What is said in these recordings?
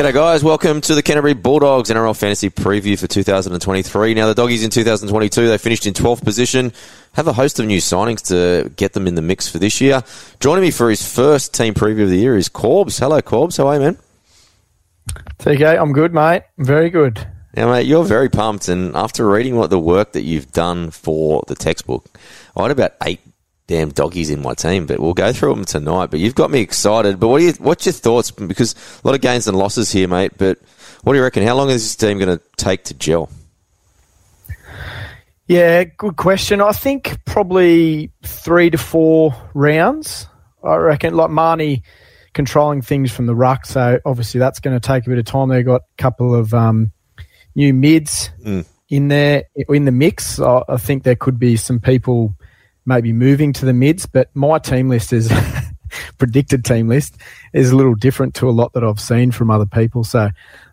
G'day guys, welcome to the Canterbury Bulldogs NRL Fantasy Preview for 2023. Now the Doggies in 2022, they finished in 12th position, have a host of new signings to get them in the mix for this year. Joining me for his first team preview of the year is Corbs. Hello Corbs, how are you man? TK, I'm good mate, very good. Now mate, you're very pumped, and after reading what the work that you've done for the textbook, I had about 8 damn doggies in my team, but we'll go through them tonight. But you've got me excited. But what's your thoughts? Because a lot of gains and losses here, mate. But what do you reckon? How long is this team going to take to gel? Yeah, good question. I think probably 3 to 4 rounds, I reckon. Like Marnie controlling things from the ruck, so obviously that's going to take a bit of time. They've got a couple of new mids in there in the mix. I think there could be some people maybe moving to the mids, but my team list is predicted team list is a little different to a lot that I've seen from other people, so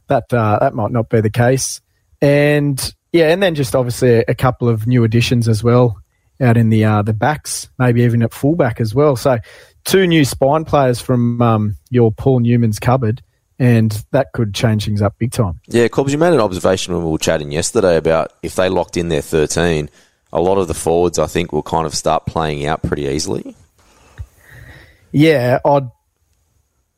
that might not be the case. And yeah, and then just obviously a couple of new additions as well out in the backs, maybe even at fullback as well. So 2 new spine players from your Paul Newman's cupboard, and that could change things up big time. Yeah, Corbs, you made an observation when we were chatting yesterday about if they locked in their 13. A lot of the forwards, I think, will kind of start playing out pretty easily. Yeah,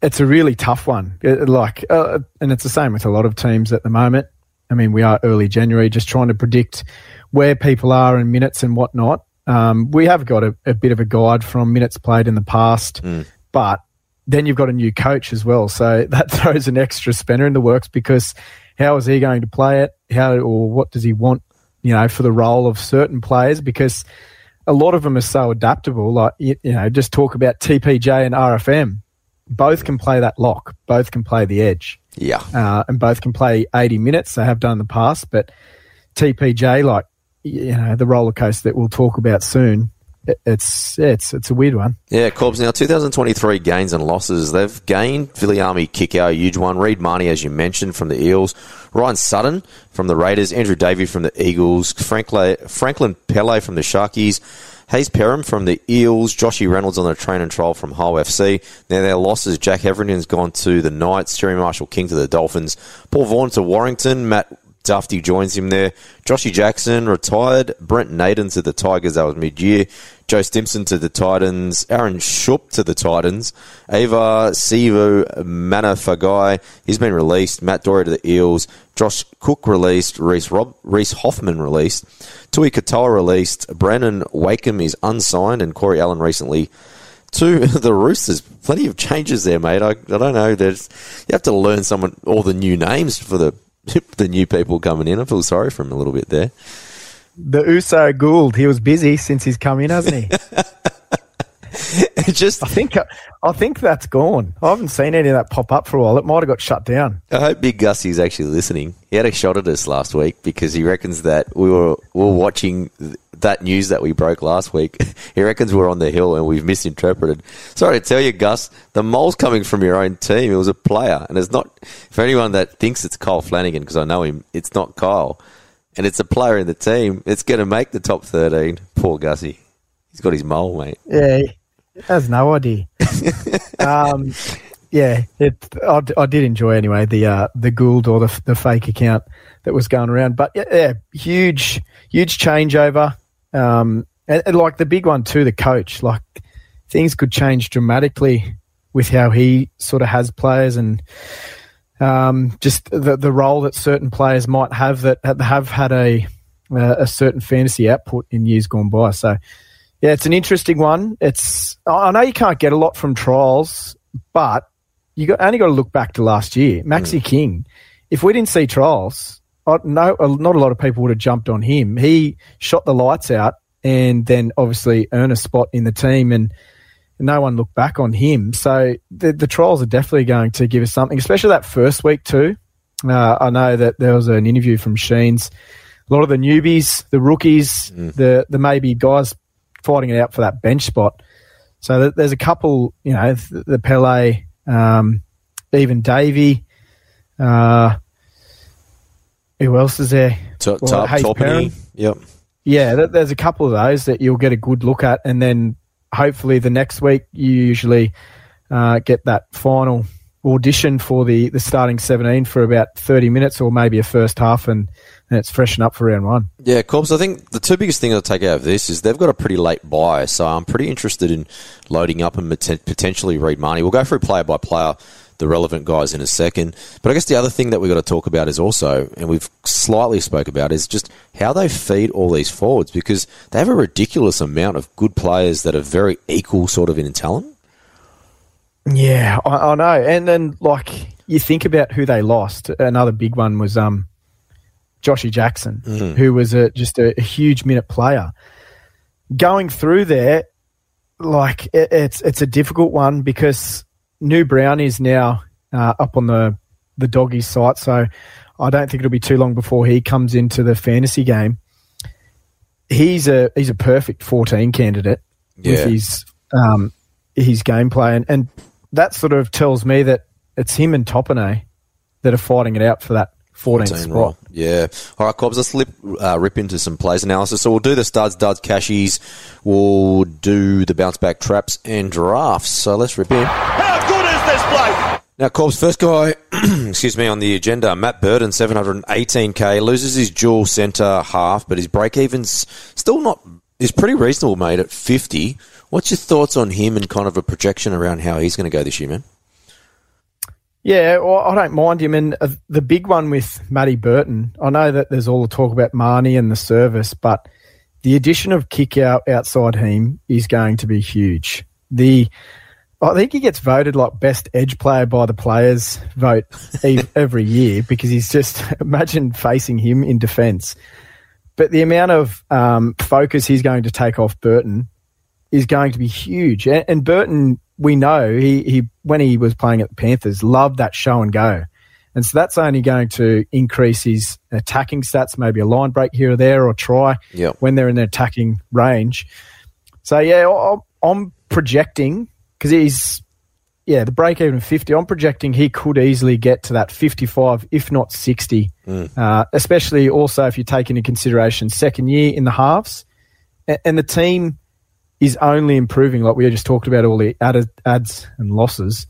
it's a really tough one. And it's the same with a lot of teams at the moment. I mean, we are early January, just trying to predict where people are in minutes and whatnot. We have got a bit of a guide from minutes played in the past, but then you've got a new coach as well. So that throws an extra spanner in the works, because how is he going to play it? What does he want? You know, for the role of certain players, because a lot of them are so adaptable. Like, just talk about TPJ and RFM. Both can play that lock. Both can play the edge. Yeah. And both can play 80 minutes. They have done in the past. But TPJ, like, the roller coaster that we'll talk about soon, it's a weird one. Yeah, Corbs. Now, 2023 gains and losses. They've gained Viliame Kikau, a huge one. Reed Marnie, as you mentioned, from the Eels. Ryan Sutton from the Raiders. Andrew Davey from the Eagles. Franklin Pele from the Sharkies. Hayze Perham from the Eels. Joshie Reynolds on the train and trial from Hull FC. Now, their losses. Jack Heverington's gone to the Knights. Terry Marshall-King to the Dolphins. Paul Vaughan to Warrington. Matt Dufty joins him there. Joshy Jackson retired. Brent Naden to the Tigers. That was mid-year. Joe Stimpson to the Titans. Aaron Shupp to the Titans. Ava Sivu Manafagai, he's been released. Matt Dory to the Eels. Josh Cook released. Reese Hoffman released. Tui Katoa released. Brandon Wakeham is unsigned. And Corey Allen recently to the Roosters. Plenty of changes there, mate. I don't know. You have to learn all the new names for the new people coming in. I feel sorry for him a little bit there. The Uso Gould, he was busy since he's come in, hasn't he? I think that's gone. I haven't seen any of that pop up for a while. It might have got shut down. I hope Big Gussie's actually listening. He had a shot at us last week because he reckons that we were watching that news that we broke last week. He reckons we're on the hill and we've misinterpreted. Sorry to tell you, Gus, the mole's coming from your own team. It was a player, and it's not for anyone that thinks it's Kyle Flanagan, because I know him. It's not Kyle, and it's a player in the team. It's going to make the top 13. Poor Gussie. He's got his mole, mate. Yeah. Has no idea. I did enjoy anyway the Gould or the fake account that was going around. But yeah, huge changeover, and like the big one too, the coach. Like things could change dramatically with how he sort of has players, and just the role that certain players might have that have had a certain fantasy output in years gone by. So. Yeah, it's an interesting one. I know you can't get a lot from trials, but you only got to look back to last year. Maxi King, if we didn't see trials, not a lot of people would have jumped on him. He shot the lights out and then obviously earned a spot in the team, and no one looked back on him. So the trials are definitely going to give us something, especially that first week too. I know that there was an interview from Sheens. A lot of the newbies, the rookies, the maybe guys fighting it out for that bench spot. So there's a couple, the Pele, even Davey. Who else is there? Toppany. Yep. Yeah, there's a couple of those that you'll get a good look at, and then hopefully the next week you usually get that final audition for the starting 17 for about 30 minutes or maybe a first half, and it's freshened up for round one. Yeah, Corbs, I think the two biggest things I'll take out of this is they've got a pretty late bye, so I'm pretty interested in loading up and potentially Reed Marnie. We'll go through player by player, the relevant guys in a second. But I guess the other thing that we've got to talk about is also, and we've slightly spoke about, is just how they feed all these forwards, because they have a ridiculous amount of good players that are very equal sort of in talent. Yeah, I know. And then, like, you think about who they lost. Another big one was Joshy Jackson, who was just a huge minute player. Going through there, like, it's a difficult one because New Brown is now up on the doggies' site, so I don't think it'll be too long before he comes into the fantasy game. He's a perfect 14 candidate with his gameplay, and that sort of tells me that it's him and Toppany that are fighting it out for that 14th spot. Role. Yeah. All right, Cobbs, let's rip into some plays analysis. So we'll do the studs, duds, cashies. We'll do the bounce-back traps and drafts. So let's rip in. How good is this bloke? Now, Corbs, first guy, excuse me, on the agenda, Matt Burden, 718K, loses his dual centre half, but his break-even's still not... He's pretty reasonable, mate, at 50. What's your thoughts on him and kind of a projection around how he's going to go this year, man? Yeah, well, I don't mind him. And the big one with Matty Burton, I know that there's all the talk about Marnie and the service, but the addition of Kikau outside him is going to be huge. I think he gets voted like best edge player by the players vote every year because he's just, imagine facing him in defence. But the amount of focus he's going to take off Burton is going to be huge. And Burton, we know, he when he was playing at the Panthers, loved that show and go. And so that's only going to increase his attacking stats, maybe a line break here or there or try when they're in their attacking range. So, yeah, I'm projecting, because he's, the break-even 50, I'm projecting he could easily get to that 55, if not 60, especially also if you take into consideration second year in the halves. And the team is only improving, like we just talked about, all the adds and losses.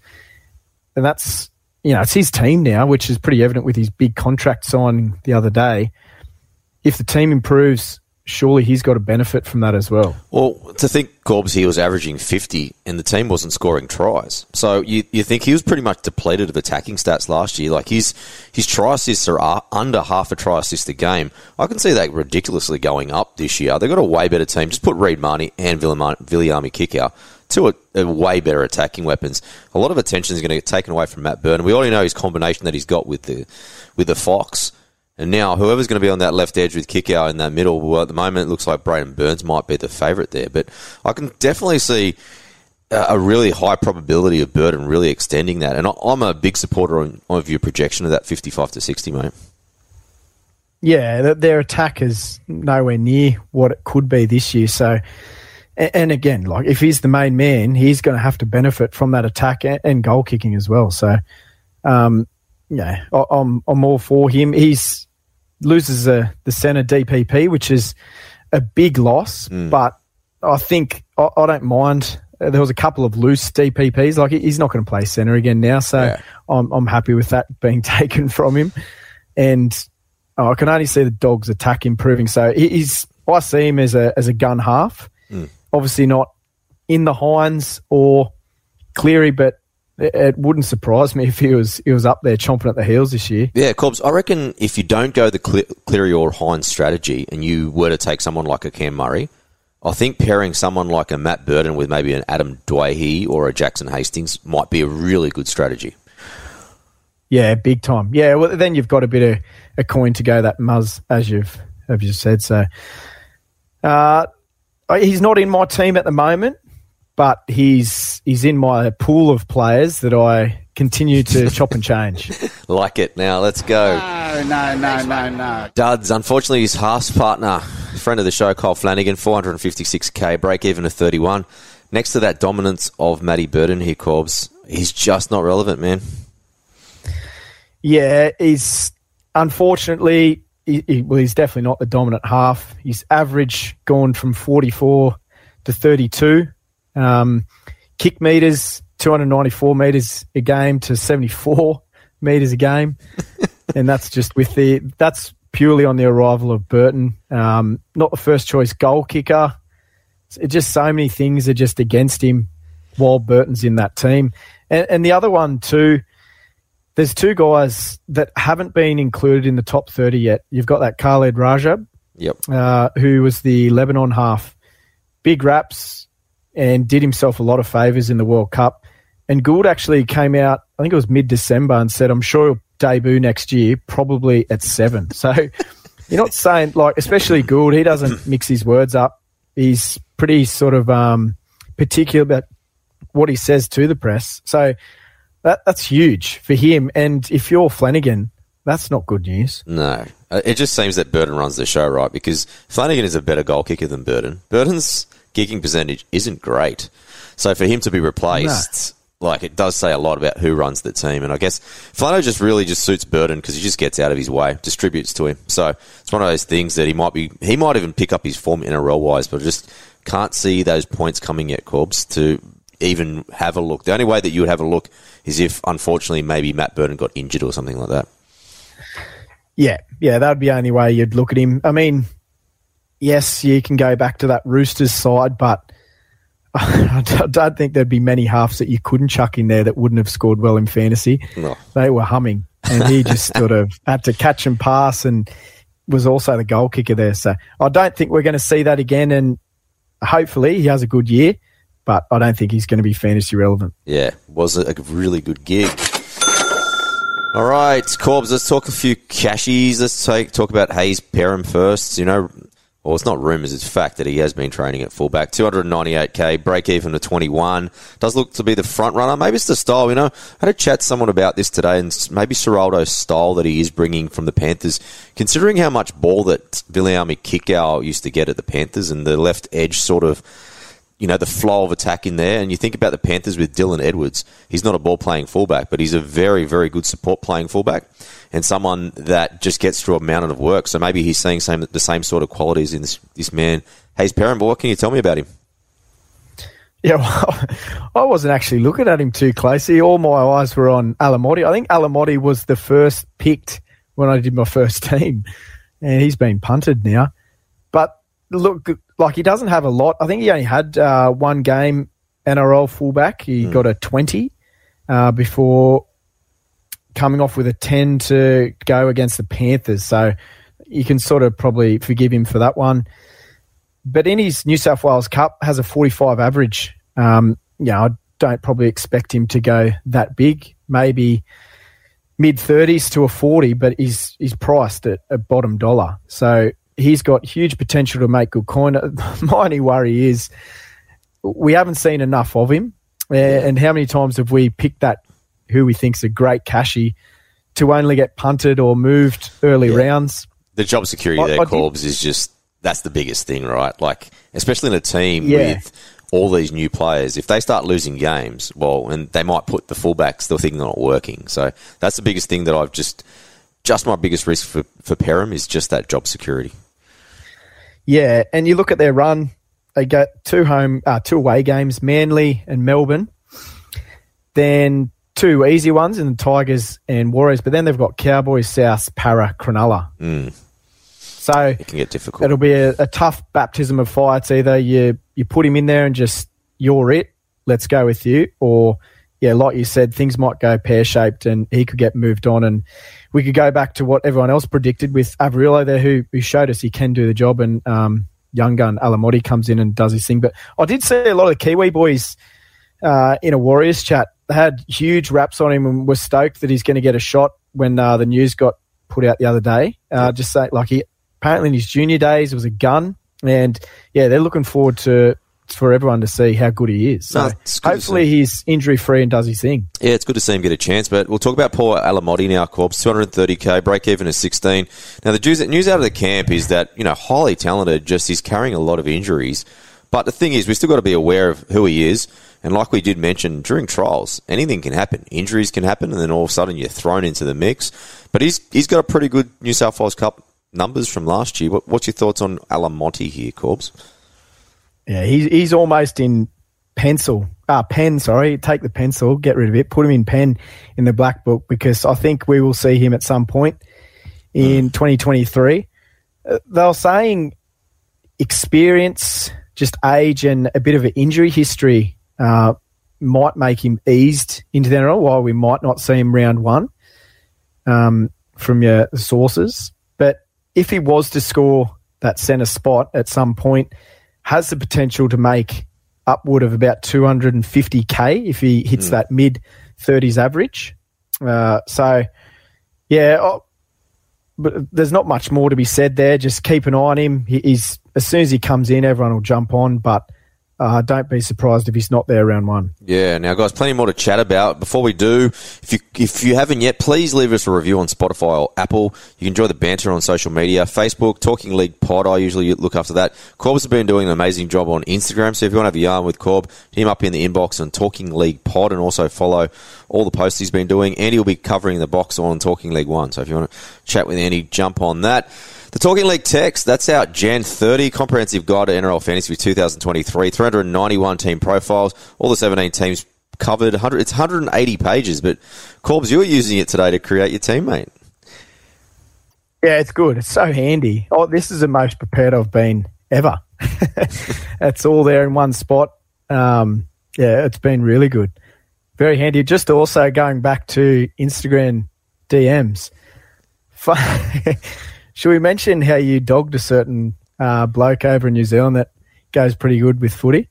And that's, it's his team now, which is pretty evident with his big contract signing the other day. If the team improves, surely he's got to benefit from that as well. Well, to think, Corbs, he was averaging 50 and the team wasn't scoring tries. So you think he was pretty much depleted of attacking stats last year. Like his try assists are under half a try assist a game. I can see that ridiculously going up this year. They've got a way better team. Just put Reed Marnie and Viliame Kikau, two way better attacking weapons. A lot of attention is going to get taken away from Matt Burden. We already know his combination that he's got with the Fox. And now, whoever's going to be on that left edge with Kikau in that middle, well, at the moment it looks like Brayden Burns might be the favourite there. But I can definitely see a really high probability of Burden really extending that. And I'm a big supporter of your projection of that 55 to 60, mate. Yeah, their attack is nowhere near what it could be this year. So, and again, like if he's the main man, he's going to have to benefit from that attack and goal kicking as well. So, yeah, I'm all for him. He's... loses the centre DPP, which is a big loss, but I think I don't mind. There was a couple of loose DPPs. Like he's not going to play centre again now, so I'm happy with that being taken from him. And I can only see the Dogs' attack improving. So I see him as a gun half, obviously not in the Hines or Cleary, but it wouldn't surprise me if he was up there chomping at the heels this year. Yeah, Corbs, I reckon if you don't go the Cleary or Hines strategy and you were to take someone like a Cam Murray, I think pairing someone like a Matt Burden with maybe an Adam Dwyer or a Jackson Hastings might be a really good strategy. Yeah, big time. Yeah, well, then you've got a bit of a coin to go that Muzz, as you've said. So he's not in my team at the moment, but he's in my pool of players that I continue to chop and change. Like it. Now, let's go. No. Duds. Unfortunately, his half partner, friend of the show, Kyle Flanagan, 456K, break even of 31. Next to that dominance of Matty Burden here, Corbs, he's just not relevant, man. Yeah, he's unfortunately, he's definitely not the dominant half. His average gone from 44 to 32. Kick meters 294 metres a game to 74 metres a game. And that's just with the – that's purely on the arrival of Burton. Not the first choice goal kicker. It just so many things are just against him while Burton's in that team. And the other one too, there's two guys that haven't been included in the top 30 yet. You've got that Khaled Rajab, who was the Lebanon half. Big raps and did himself a lot of favours in the World Cup. And Gould actually came out, I think it was mid-December, and said, I'm sure he'll debut next year, probably at 7. So you're not saying, like, especially Gould, he doesn't mix his words up. He's pretty sort of particular about what he says to the press. So that's huge for him. And if you're Flanagan, that's not good news. No. It just seems that Burden runs the show, right? Because Flanagan is a better goal kicker than Burden. Burden's kicking percentage isn't great. So for him to be replaced, like, it does say a lot about who runs the team. And I guess Flano just really just suits Burden because he just gets out of his way, distributes to him. So it's one of those things that he might even pick up his form NRL-wise, but I just can't see those points coming yet, Corbs, to even have a look. The only way that you would have a look is if, unfortunately, maybe Matt Burden got injured or something like that. Yeah, that would be the only way you'd look at him. I mean, yes, you can go back to that Roosters side, but I don't think there'd be many halves that you couldn't chuck in there that wouldn't have scored well in fantasy. No. They were humming, and he just sort of had to catch and pass and was also the goal kicker there. So I don't think we're going to see that again, and hopefully he has a good year, but I don't think he's going to be fantasy relevant. Yeah, was a really good gig. All right, Corbs, let's talk a few cashies. Let's talk about Hayze Perham first. You know, well, it's not rumours, it's fact that he has been training at fullback. 298K, break even to 21. Does look to be the front runner. Maybe it's the style, you know. I had a chat to someone about this today, and maybe Ciraldo's style that he is bringing from the Panthers, considering how much ball that Viliame Kikau used to get at the Panthers and the left edge sort of, you know, the flow of attack in there. And you think about the Panthers with Dylan Edwards. He's not a ball-playing fullback, but he's a very, very good support-playing fullback and someone that just gets through a mountain of work. So maybe he's seeing the same sort of qualities in this man. Hayze Perham, but what can you tell me about him? Yeah, well, I wasn't actually looking at him too closely. All my eyes were on Alamoti. I think Alamoti was the first picked when I did my first team, and he's been punted now. But look, like, he doesn't have a lot. I think he only had one game NRL fullback. He got a 20 before coming off with a 10 to go against the Panthers. So you can sort of probably forgive him for that one. But in his New South Wales Cup, has a 45 average. I don't probably expect him to go that big, maybe mid-30s to a 40, but he's priced at a bottom dollar. So he's got huge potential to make good coin. My only worry is we haven't seen enough of him. And how many times have we picked that, who we think's a great cashy, to only get punted or moved early rounds? The job security Corbs, is just, that's the biggest thing, right? Like, especially in a team with all these new players, if they start losing games, well, and they might put the fullbacks, they'll think they're not working. So that's the biggest thing that I've just my biggest risk for Perham is just that job security. Yeah, and you look at their run. They got two away games, Manly and Melbourne. Then two easy ones in the Tigers and Warriors. But then they've got Cowboys, South, Para, Cronulla. So it can get difficult. It'll be a tough baptism of fire. It's either you put him in there and just, you're it, let's go with you. Or, yeah, like you said, things might go pear-shaped and he could get moved on. And we could go back to what everyone else predicted with Averillo there, who showed us he can do the job, and young gun Alamoti comes in and does his thing. But I did see a lot of the Kiwi boys in a Warriors chat had huge raps on him and were stoked that he's going to get a shot when the news got put out the other day. Just saying, like, he apparently in his junior days was a gun, and yeah, they're looking forward to for everyone to see how good he is. So hopefully he's injury-free and does his thing. Yeah, it's good to see him get a chance, but we'll talk about poor Alamoti now, Corbs. 230K, break-even is 16. Now, the news out of the camp is that, you know, highly talented, just he's carrying a lot of injuries. But the thing is, we've still got to be aware of who he is, and like we did mention, during trials, anything can happen. Injuries can happen, and then all of a sudden you're thrown into the mix. But he's got a pretty good New South Wales Cup numbers from last year. What's your thoughts on Alamoti here, Corbs? Yeah, he's almost in Take the pencil, get rid of it, put him in pen in the black book, because I think we will see him at some point in 2023. They're saying experience, just age and a bit of an injury history might make him eased into the NRL, while we might not see him round one from your sources. But if he was to score that centre spot at some point, has the potential to make upward of about 250K if he hits that mid-30s average. But there's not much more to be said there. Just keep an eye on him. He's as soon as he comes in, everyone will jump on, but don't be surprised if he's not there round one. Yeah. Now, guys, plenty more to chat about. Before we do, if you haven't yet, please leave us a review on Spotify or Apple. You can join the banter on social media, Facebook, Talking League Pod. I usually look after that. Corb's been doing an amazing job on Instagram, so if you want to have a yarn with Corb, hit him up in the inbox on Talking League Pod, and also follow all the posts he's been doing. Andy will be covering the box on Talking League 1, so if you want to chat with Andy, jump on that. The Talking League text, that's out Jan 30, comprehensive guide to NRL fantasy for 2023, 391 team profiles, all the 17 teams covered. It's 180 pages, but Corbs, you're using it today to create your team, mate. Yeah, it's good. It's so handy. Oh, this is the most prepared I've been ever. It's all there in one spot. It's been really good. Very handy. Just also going back to Instagram DMs. Should we mention how you dogged a certain bloke over in New Zealand that goes pretty good with footy?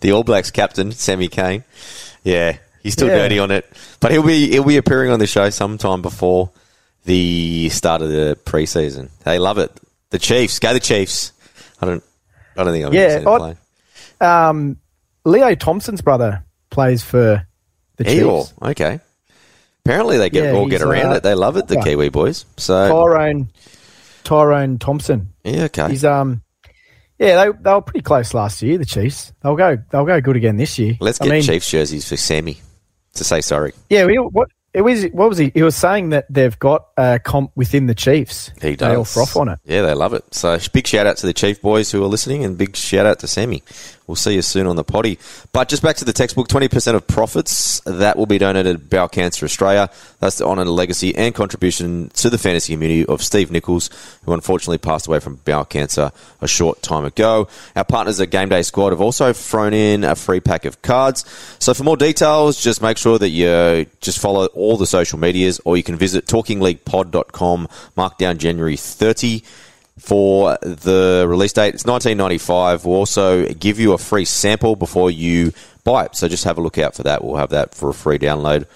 The All Blacks captain, Sammy Cane. Yeah, he's still dirty on it. But he'll be appearing on the show sometime before the start of the preseason. They love it. The Chiefs. Go the Chiefs. I don't think I've ever seen him play. Leo Thompson's brother plays for the Chiefs. Okay. Apparently they get around it. They love it, the Kiwi boys. So Tyrone Thompson. Yeah, okay. He's they were pretty close last year, the Chiefs. They'll go good again this year. Let's get Chiefs jerseys for Sammy to say sorry. Yeah, he was saying that they've got a comp within the Chiefs. He does. They all froth on it. Yeah, they love it. So big shout out to the Chief boys who are listening, and big shout out to Sammy. We'll see you soon on the potty. But just back to the textbook, 20% of profits, that will be donated to Bowel Cancer Australia. That's the honour, legacy and contribution to the fantasy community of Steve Nichols, who unfortunately passed away from bowel cancer a short time ago. Our partners at Game Day Squad have also thrown in a free pack of cards. So for more details, just make sure that you just follow all the social medias, or you can visit talkingleaguepod.com, mark down January 30. For the release date, it's $19.95. We'll also give you a free sample before you buy it, so just have a look out for that. We'll have that for a free download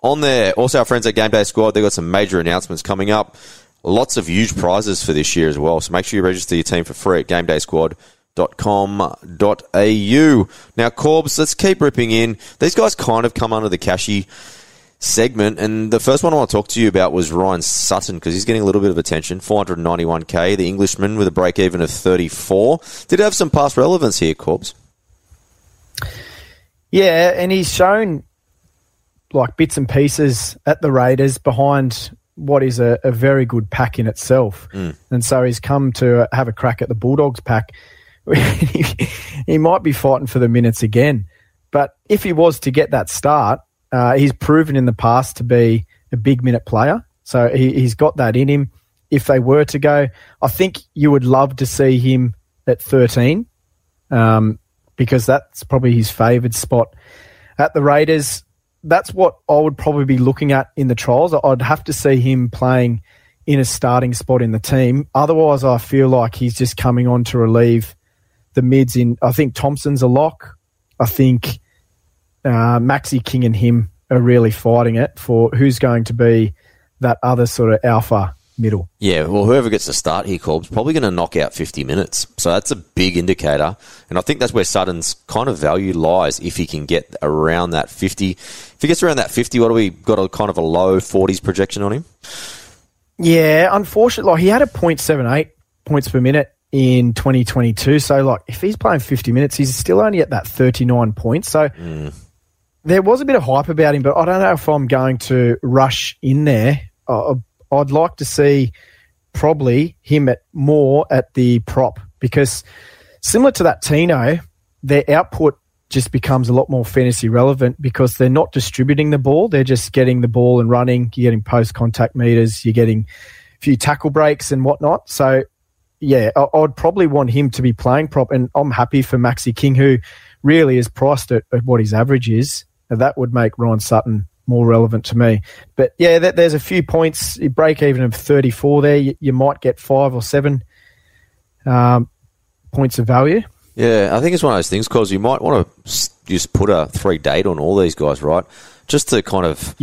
on there. Also, our friends at Game Day Squad, they've got some major announcements coming up. Lots of huge prizes for this year as well, so make sure you register your team for free at gamedaysquad.com.au. Now, Corbs, let's keep ripping in. These guys kind of come under the cashy segment, and the first one I want to talk to you about was Ryan Sutton, because he's getting a little bit of attention. 491K, the Englishman with a break-even of 34. Did have some past relevance here, Corbs. Yeah, and he's shown like bits and pieces at the Raiders behind what is a very good pack in itself. And so he's come to have a crack at the Bulldogs pack. He might be fighting for the minutes again, but if he was to get that start, he's proven in the past to be a big minute player, so he's got that in him. If they were to go, I think you would love to see him at 13, because that's probably his favoured spot at the Raiders. That's what I would probably be looking at in the trials. I'd have to see him playing in a starting spot in the team. Otherwise, I feel like he's just coming on to relieve the mids. I think Thompson's a lock. I think Maxi King and him are really fighting it for who's going to be that other sort of alpha middle. Yeah, well, whoever gets the start here, Corb's probably going to knock out 50 minutes. So that's a big indicator. And I think that's where Sutton's kind of value lies, if he can get around that 50. If he gets around that 50, what do we got, a kind of a low 40s projection on him? Yeah, unfortunately, like, he had a 0.78 points per minute in 2022. So, like, if he's playing 50 minutes, he's still only at that 39 points. So... There was a bit of hype about him, but I don't know if I'm going to rush in there. I'd like to see probably him more at the prop, because similar to that Tino, their output just becomes a lot more fantasy relevant because they're not distributing the ball. They're just getting the ball and running. You're getting post-contact meters. You're getting a few tackle breaks and whatnot. So, yeah, I'd probably want him to be playing prop. And I'm happy for Maxi King, who really is priced at what his average is. And that would make Ryan Sutton more relevant to me. But, yeah, there's a few points. You break even of 34 there. You might get 5 or 7 points of value. Yeah, I think it's one of those things, because you might want to just put a 3 date on all these guys, right? Just to kind of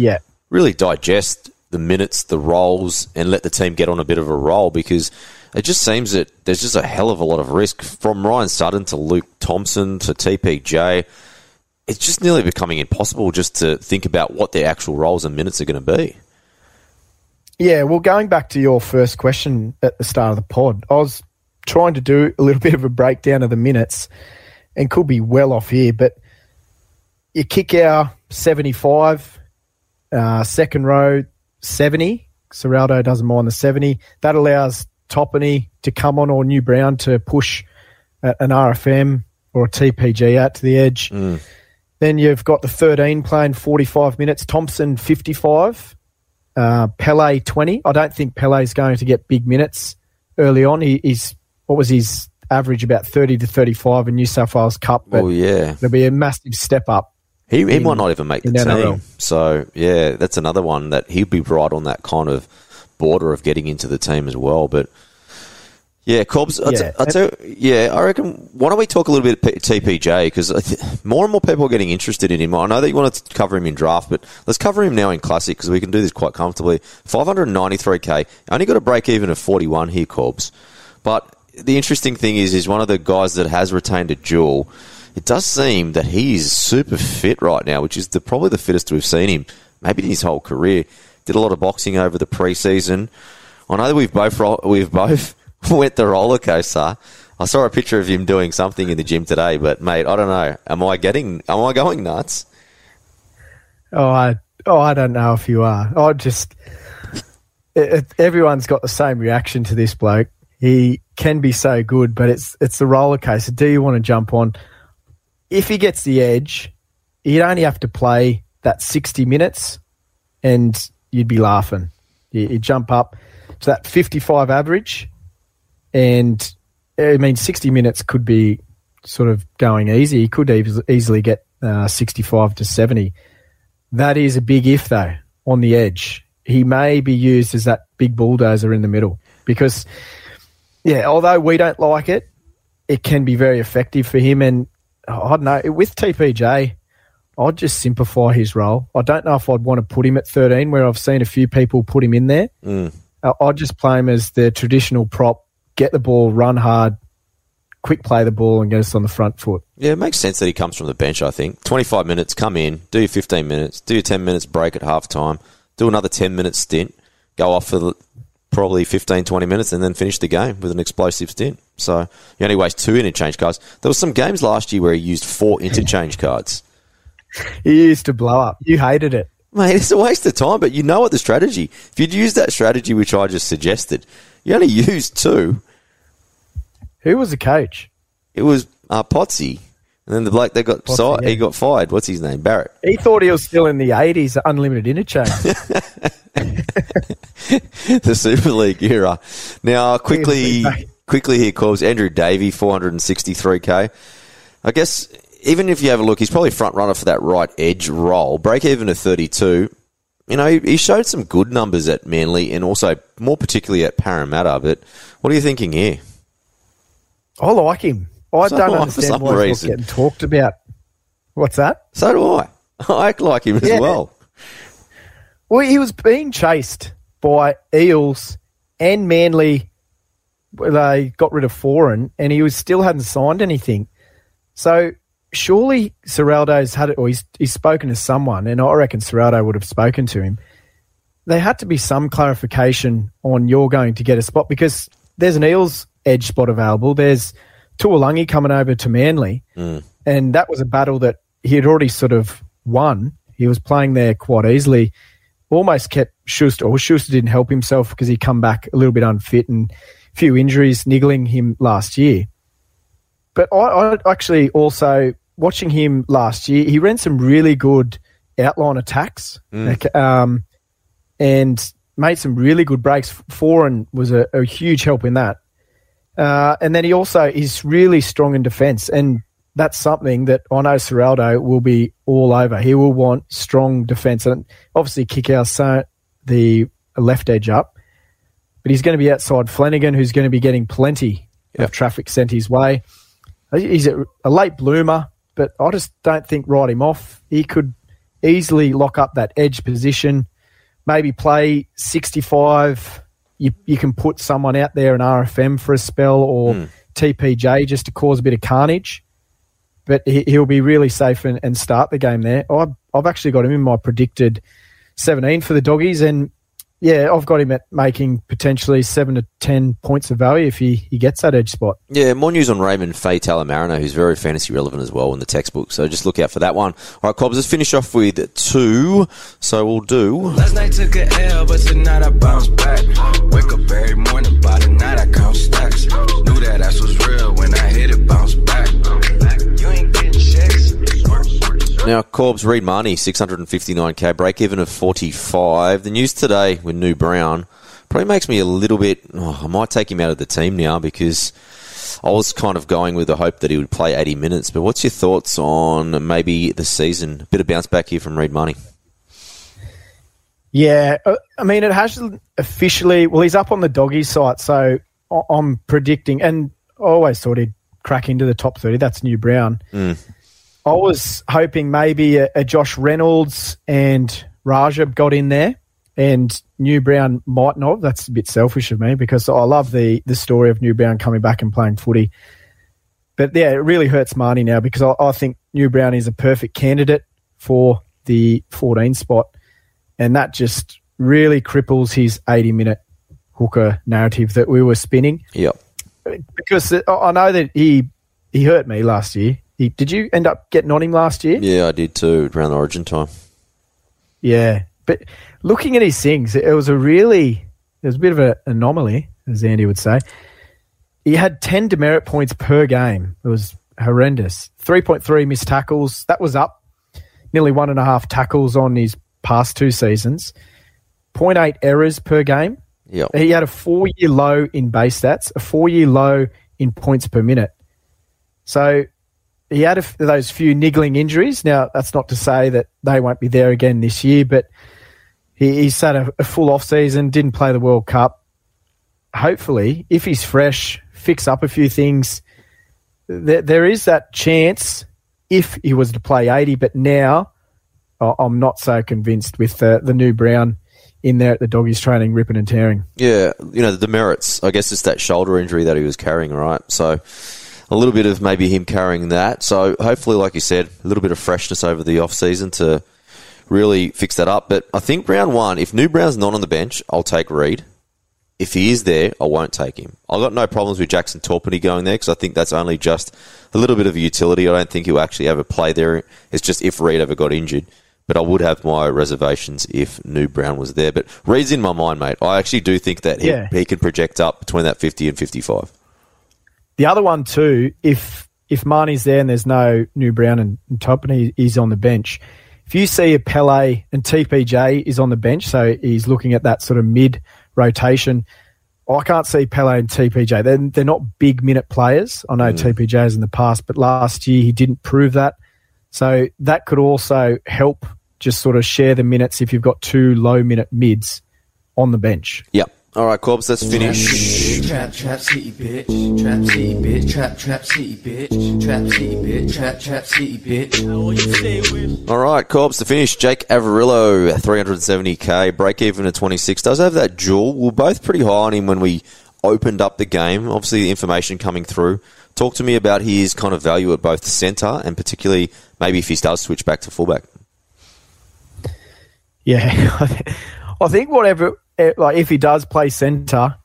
really digest the minutes, the roles, and let the team get on a bit of a roll, because it just seems that there's just a hell of a lot of risk from Ryan Sutton to Luke Thompson to TPJ. It's just nearly becoming impossible just to think about what their actual roles and minutes are going to be. Yeah, well, going back to your first question at the start of the pod, I was trying to do a little bit of a breakdown of the minutes and could be well off here, but you Kikau 75, second row 70. Ciraldo doesn't mind the 70. That allows Toppany to come on, or New Brown to push an RFM or a TPG out to the edge. Then you've got the 13 playing 45 minutes, Thompson 55, Pele 20. I don't think Pele's going to get big minutes early on. He's what was his average? About 30 to 35 in New South Wales Cup. But there'll be a massive step up. He might not even make the team. So, yeah, that's another one that he'll be right on that kind of border of getting into the team as well. But, yeah, Cobbs, I reckon, why don't we talk a little bit of TPJ? Because more and more people are getting interested in him. I know that you wanted to cover him in draft, but let's cover him now in classic, because we can do this quite comfortably. 593K. Only got a break even of 41 here, Cobbs. But the interesting thing is he's one of the guys that has retained a dual. It does seem that he is super fit right now, which is probably the fittest we've seen him, maybe in his whole career. Did a lot of boxing over the preseason. I know that we've both went the roller coaster. I saw a picture of him doing something in the gym today, but mate, I don't know. Am I going nuts? I don't know if you are. Everyone's got the same reaction to this bloke. He can be so good, but it's the roller coaster. Do you want to jump on? If he gets the edge, he'd only have to play that 60 minutes and you'd be laughing. You'd jump up to that 55 average, and, I mean, 60 minutes could be sort of going easy. He could easily get 65 to 70. That is a big if, though, on the edge. He may be used as that big bulldozer in the middle because... yeah, although we don't like it, it can be very effective for him. And I don't know, with TPJ, I'd just simplify his role. I don't know if I'd want to put him at 13, where I've seen a few people put him in there. I'd just play him as the traditional prop, get the ball, run hard, quick play the ball and get us on the front foot. Yeah, it makes sense that he comes from the bench, I think. 25 minutes, come in, do your 15 minutes, do your 10 minutes break at halftime, do another 10-minute stint, go off for the... probably 15, 20 minutes, and then finish the game with an explosive stint. So he only wastes 2 interchange cards. There were some games last year where he used 4 interchange cards. He used to blow up. You hated it. Mate, it's a waste of time, but you know what the strategy. If you'd used that strategy, which I just suggested, you only used 2. Who was the coach? It was Potsy. And then the bloke that got he got fired. What's his name? Barrett. He thought he was still in the 80s, unlimited interchange. The Super League era. Now, quickly here, calls Andrew Davey, 463K. I guess even if you have a look, he's probably front runner for that right edge role. Break even at 32. You know, he showed some good numbers at Manly and also more particularly at Parramatta. But what are you thinking here? I like him. I don't understand why he's not getting talked about. What's that? So do I. I act like him as well. Well, he was being chased by Eels and Manly. They got rid of Foreign, and he was still hadn't signed anything. So surely Ciraldo's had it, or he's spoken to someone, and I reckon Ciraldo would have spoken to him. There had to be some clarification on you're going to get a spot, because there's an Eels edge spot available. There's Tuolangi coming over to Manly, and that was a battle that he had already sort of won. He was playing there quite easily, almost kept Schuster, or Schuster didn't help himself because he come back a little bit unfit and a few injuries niggling him last year. But I actually also watching him last year, he ran some really good outline attacks and made some really good breaks. Foran was a huge help in that. And then he also is really strong in defence, and that's something that I know Ciraldo will be all over. He will want strong defence. And obviously Kikau's the left edge up, but he's going to be outside Flanagan, who's going to be getting plenty of traffic sent his way. He's a late bloomer, but I just don't think write him off. He could easily lock up that edge position, maybe play 65. You can put someone out there in RFM for a spell or TPJ just to cause a bit of carnage. But he'll be really safe and start the game there. I've actually got him in my predicted 17 for the Doggies. And, yeah, I've got him at making potentially 7 to 10 points of value if he gets that edge spot. Yeah, more news on Raymond Faye Talamarino, who's very fantasy relevant as well in the textbook. So just look out for that one. All right, Cobbs, let's finish off with two. So we'll do... Last night took an L, but tonight I bounce back. Wake up every morning, by the night I count stacks. Knew that ass was real when I hit it, bounce back. You ain't getting checks. Now, Corbs, Reed Marnie, 659k, break-even of 45. The news today with New Brown probably makes me a little bit... Oh, I might take him out of the team now because I was kind of going with the hope that he would play 80 minutes. But what's your thoughts on maybe the season? A bit of bounce back here from Reed Marnie. Yeah, I mean, it hasn't officially... Well, he's up on the doggy site, so I'm predicting... And I always thought he'd crack into the top 30. That's New Brown. I was hoping maybe a Josh Reynolds and Rajab got in there, and New Brown might not. That's a bit selfish of me because I love the story of New Brown coming back and playing footy. But, yeah, it really hurts Marnie now because I think New Brown is a perfect candidate for the 14 spot, and that just really cripples his 80-minute hooker narrative that we were spinning. Yep. Because I know that he hurt me last year. Did you end up getting on him last year? Yeah, I did too, around the Origin time. Yeah, but looking at his things, it was a bit of an anomaly, as Andy would say. He had 10 demerit points per game. It was horrendous. 3.3 missed tackles. That was up nearly 1.5 tackles on his past two seasons. 0.8 errors per game. Yep. He had a 4-year low in base stats, a 4-year low in points per minute. So... He had those few niggling injuries. Now, that's not to say that they won't be there again this year, but he sat a full off-season, didn't play the World Cup. Hopefully, if he's fresh, fix up a few things. There is that chance if he was to play 80, but now I'm not so convinced with the New Brown in there at the doggies training, ripping and tearing. Yeah, you know, the demerits. I guess it's that shoulder injury that he was carrying, right? So... A little bit of maybe him carrying that. So hopefully, like you said, a little bit of freshness over the off-season to really fix that up. But I think round one, if New Brown's not on the bench, I'll take Reed. If he is there, I won't take him. I've got no problems with Jackson Toppany going there because I think that's only just a little bit of utility. I don't think he'll actually ever play there. It's just if Reed ever got injured. But I would have my reservations if New Brown was there. But Reed's in my mind, mate. I actually do think that he can project up between that 50 and 55. The other one too, if Marnie's there and there's no New Brown and Toppany, he's on the bench. If you see a Pele and TPJ is on the bench, so he's looking at that sort of mid-rotation, I can't see Pele and TPJ. They're not big-minute players. I know TPJ is in the past, but last year he didn't prove that. So that could also help just sort of share the minutes if you've got two low-minute mids on the bench. Yep. All right, Corbs, let's finish. Trap, trap, city, bitch. Trap, city, bitch. Trap, trap, city, bitch. Trap, city, bitch. Trap, trap, city, bitch. All right, Corbs, to finish. Jake Averillo, 370k, break even at 26. Does have that jewel. We're both pretty high on him when we opened up the game. Obviously, the information coming through. Talk to me about his kind of value at both centre and particularly maybe if he does switch back to fullback. Yeah, I think whatever... Like if he does play centre,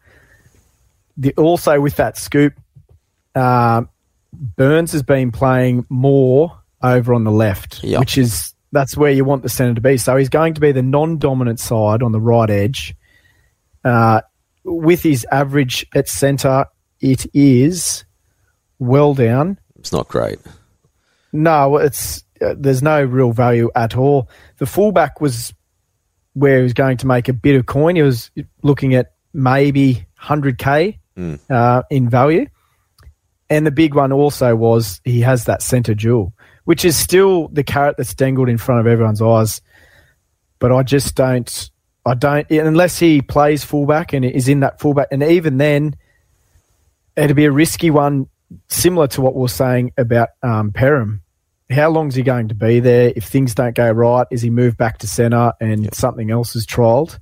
also with that scoop, Burns has been playing more over on the left, which is that's where you want the centre to be. So he's going to be the non-dominant side on the right edge. With his average at centre, it is well down. It's not great. No, it's there's no real value at all. The fullback was where he was going to make a bit of coin. He was looking at maybe 100K in value. And the big one also was he has that centre duel, which is still the carrot that's dangled in front of everyone's eyes. But I just don't – unless he plays fullback and is in that fullback. And even then, it'd be a risky one, similar to what we were saying about Perham. How long is he going to be there? If things don't go right, is he moved back to centre and something else is trialled?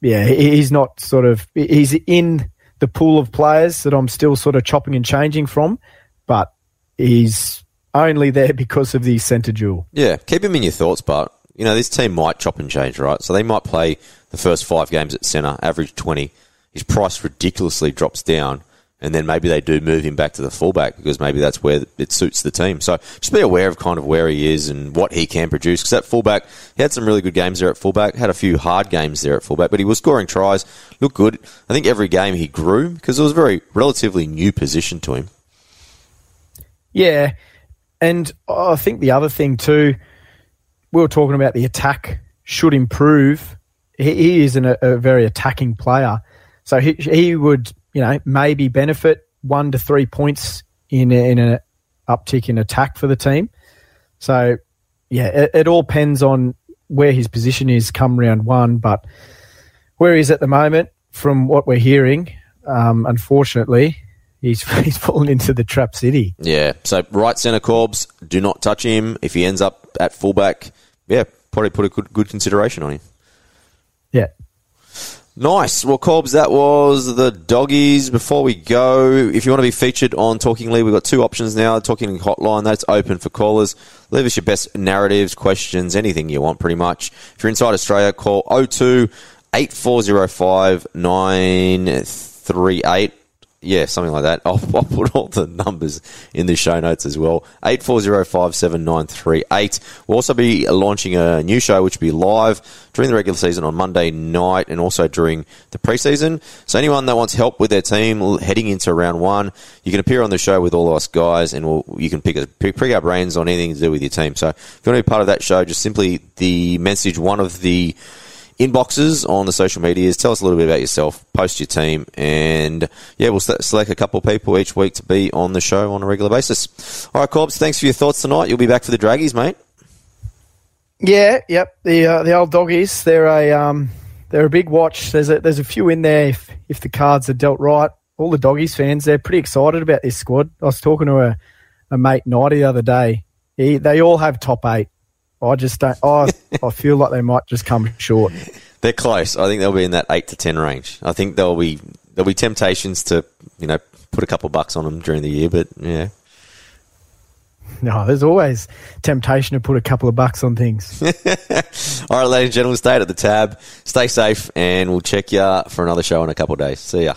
Yeah, he's not sort of – he's in the pool of players that I'm still sort of chopping and changing from, but he's only there because of the centre duel. Yeah, keep him in your thoughts, but, you know, this team might chop and change, right? So they might play the first 5 games at centre, average 20. His price ridiculously drops down, and then maybe they do move him back to the fullback because maybe that's where it suits the team. So just be aware of kind of where he is and what he can produce, because that fullback, he had some really good games there at fullback, had a few hard games there at fullback, but he was scoring tries, looked good. I think every game he grew because it was a very relatively new position to him. Yeah, and I think the other thing too, we were talking about the attack should improve. He is a very attacking player. So he would, you know, maybe benefit 1 to 3 points in an uptick in attack for the team. So, yeah, it all depends on where his position is come round one. But where he is at the moment, from what we're hearing, unfortunately, he's fallen into the trap city. Yeah, so right centre Corbs, do not touch him. If he ends up at fullback, yeah, probably put a good consideration on him. Yeah. Nice. Well, Corbs, that was the Doggies. Before we go, if you want to be featured on Talking League, we've got 2 options now. Talking League Hotline, that's open for callers. Leave us your best narratives, questions, anything you want pretty much. If you're inside Australia, call 02-8405-938. Yeah, something like that. I'll put all the numbers in the show notes as well. 84057938. We'll also be launching a new show which will be live during the regular season on Monday night and also during the preseason. So anyone that wants help with their team heading into round one, you can appear on the show with all of us guys and you can pick our brains on anything to do with your team. So if you want to be part of that show, just simply message one of the inboxes on the social medias, tell us a little bit about yourself, post your team, and yeah, we'll select a couple of people each week to be on the show on a regular basis. All right, Corbs, thanks for your thoughts tonight. You'll be back for the Draggies, mate. Yeah, yep. The old Doggies, they're a big watch. There's a few in there if the cards are dealt right. All the Doggies fans, they're pretty excited about this squad. I was talking to a mate Nighty the other day. They all have top 8. I just don't. I feel like they might just come short. They're close. I think they'll be in that 8 to 10 range. I think there'll be temptations to, you know, put a couple bucks on them during the year, but yeah. No, there's always temptation to put a couple of bucks on things. All right, ladies and gentlemen, stay at the tab, stay safe, and we'll check you for another show in a couple of days. See ya.